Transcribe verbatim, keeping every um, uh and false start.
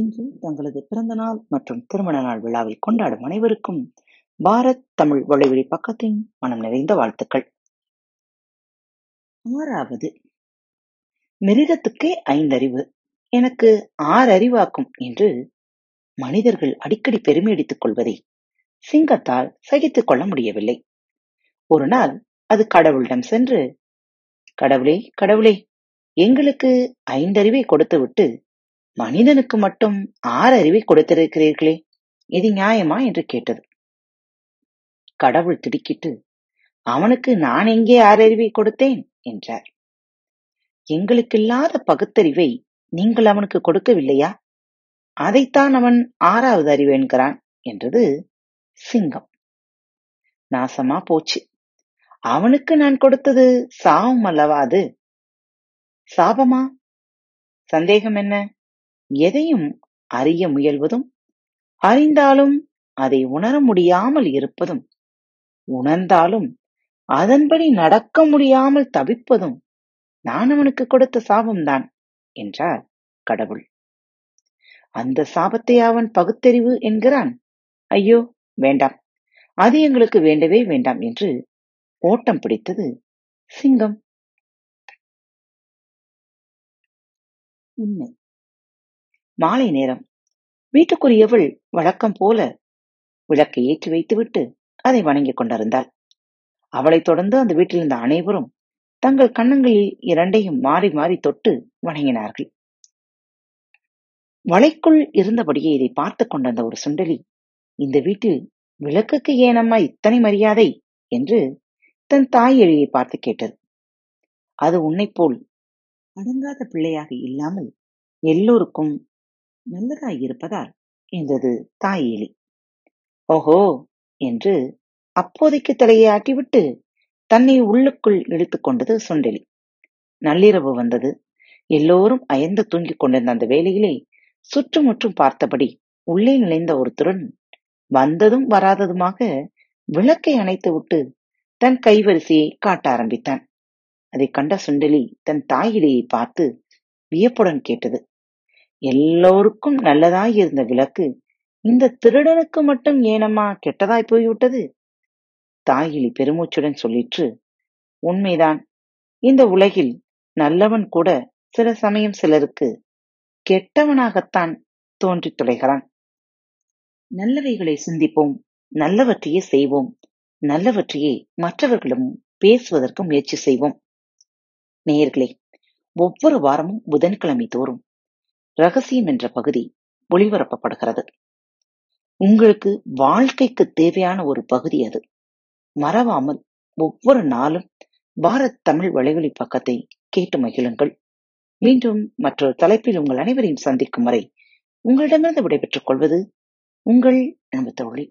இன்று தங்களது பிறந்த நாள் மற்றும் திருமண நாள் விழாவில் கொண்டாடும் அனைவருக்கும் பாரத் தமிழ் வலைவழி பக்கத்தின் மனம் நிறைந்த வாழ்த்துக்கள். ஆறாவது மிருகத்துக்கே ஐந்தறிவு எனக்கு ஆறு அறிவாக்கும் என்று மனிதர்கள் அடிக்கடி பெருமையடித்துக் கொள்வதை சிங்கத்தால் சகித்துக் கொள்ள முடியவில்லை. ஒரு நாள் அது கடவுளிடம் சென்று, கடவுளே கடவுளே, எங்களுக்கு ஐந்தறிவை கொடுத்துவிட்டு மனிதனுக்கு மட்டும் ஆறு அறிவை கொடுத்திருக்கிறீர்களே, இது நியாயமா என்று கேட்டது. கடவுள் திடுக்கிட்டு, அவனுக்கு நான் எங்கே ஆறு அறிவை கொடுத்தேன் என்றார். எங்களுக்கு இல்லாத பகுத்தறிவை நீங்கள் அவனுக்கு கொடுக்கவில்லையா, அதைத்தான் அவன் ஆறாவது அறிவு என்கிறான் என்றது சிங்கம். நாசமா போச்சு, அவனுக்கு நான் கொடுத்தது சாபம் அல்லவா, அது சாபமா? சந்தேகம் என்ன? எதையும் அறிய முயல்வதும் அறிந்தாலும் அதை உணர முடியாமல் இருப்பதும் உணர்ந்தாலும் அதன்படி நடக்க முடியாமல் தவிப்பதும் நான் அவனுக்கு கொடுத்த சாபம்தான் என்றார் கடவுள். அந்த சாபத்தை அவன் பகுத்தறிவு என்கிறான். ஐயோ வேண்டாம், அது எங்களுக்கு வேண்டவே வேண்டாம் என்று ஓட்டம் பிடித்தது சிங்கம். உண்மை. மாலை நேரம் வீட்டுக்குரியவள் வழக்கம் போல விளக்கை ஏற்றி வைத்துவிட்டு அதை வணங்கிக் கொண்டிருந்தாள். அவளைத் தொடர்ந்து அந்த வீட்டிலிருந்த அனைவரும் தங்கள் கன்னங்களில் இரண்டையும் மாறி மாறி தொட்டு வணங்கினார்கள். வளைக்குள் இருந்தபடியே இதை பார்த்து கொண்டிருந்த ஒரு சுண்டலி, இந்த வீட்டில் விளக்குக்கு ஏனம்மா இத்தனை மரியாதை என்று தன் தாய் எழியை பார்த்து கேட்டது. அது உன்னை போல் அடங்காத பிள்ளையாக இல்லாமல் எல்லோருக்கும் நல்லதாய் இருப்பதால் என்றது தாய் எலி. ஓஹோ என்று அப்போதைக்கு தலையை ஆட்டிவிட்டு தன்னை உள்ளுக்குள் இழுத்துக் கொண்டது சுண்டெலி. நள்ளிரவு வந்தது. எல்லோரும் அயர்ந்து தூங்கிக் கொண்டிருந்த அந்த வேளையிலே சுற்றுமுற்றும் பார்த்தபடி உள்ளே நுழைந்த ஒருத்தருடன் வந்ததும் வராததுமாக விளக்கை அணைத்து விட்டு தன் கைவரிசையை காட்ட ஆரம்பித்தான். அதை கண்ட சுண்டெலி தன் தாய் எலியை பார்த்து வியப்புடன் கேட்டது. எல்லோருக்கும் நல்லதாய் இருந்த விளக்கு இந்த திருடனுக்கு மட்டும் ஏனம்மா கெட்டதாய் போய்விட்டது? தாயிலி பெருமூச்சுடன் சொல்லிற்று, உண்மைதான், இந்த உலகில் நல்லவன் கூட சில சமயம் சிலருக்கு கெட்டவனாகத்தான் தோன்றி துளைகிறான். நல்லவைகளை சிந்திப்போம், நல்லவற்றையே செய்வோம், நல்லவற்றையே மற்றவர்களும் பேசுவதற்கு முயற்சி செய்வோம். நேயர்களே, ஒவ்வொரு வாரமும் புதன்கிழமை தோறும் ரகசியம் என்ற பகுதி ஒளிபரப்பப்படுகிறது. உங்களுக்கு வாழ்க்கைக்கு தேவையான ஒரு பகுதி அது. மறவாமல் ஒவ்வொரு நாளும் பாரத் தமிழ் வலைவழி பக்கத்தை கேட்டு மகிழுங்கள். மீண்டும் மற்றொரு தலைப்பில் உங்கள் அனைவரையும் சந்திக்கும் வரை உங்களிடமிருந்து விடைபெற்றுக் கொள்வது உங்கள் அன்பு தோழி.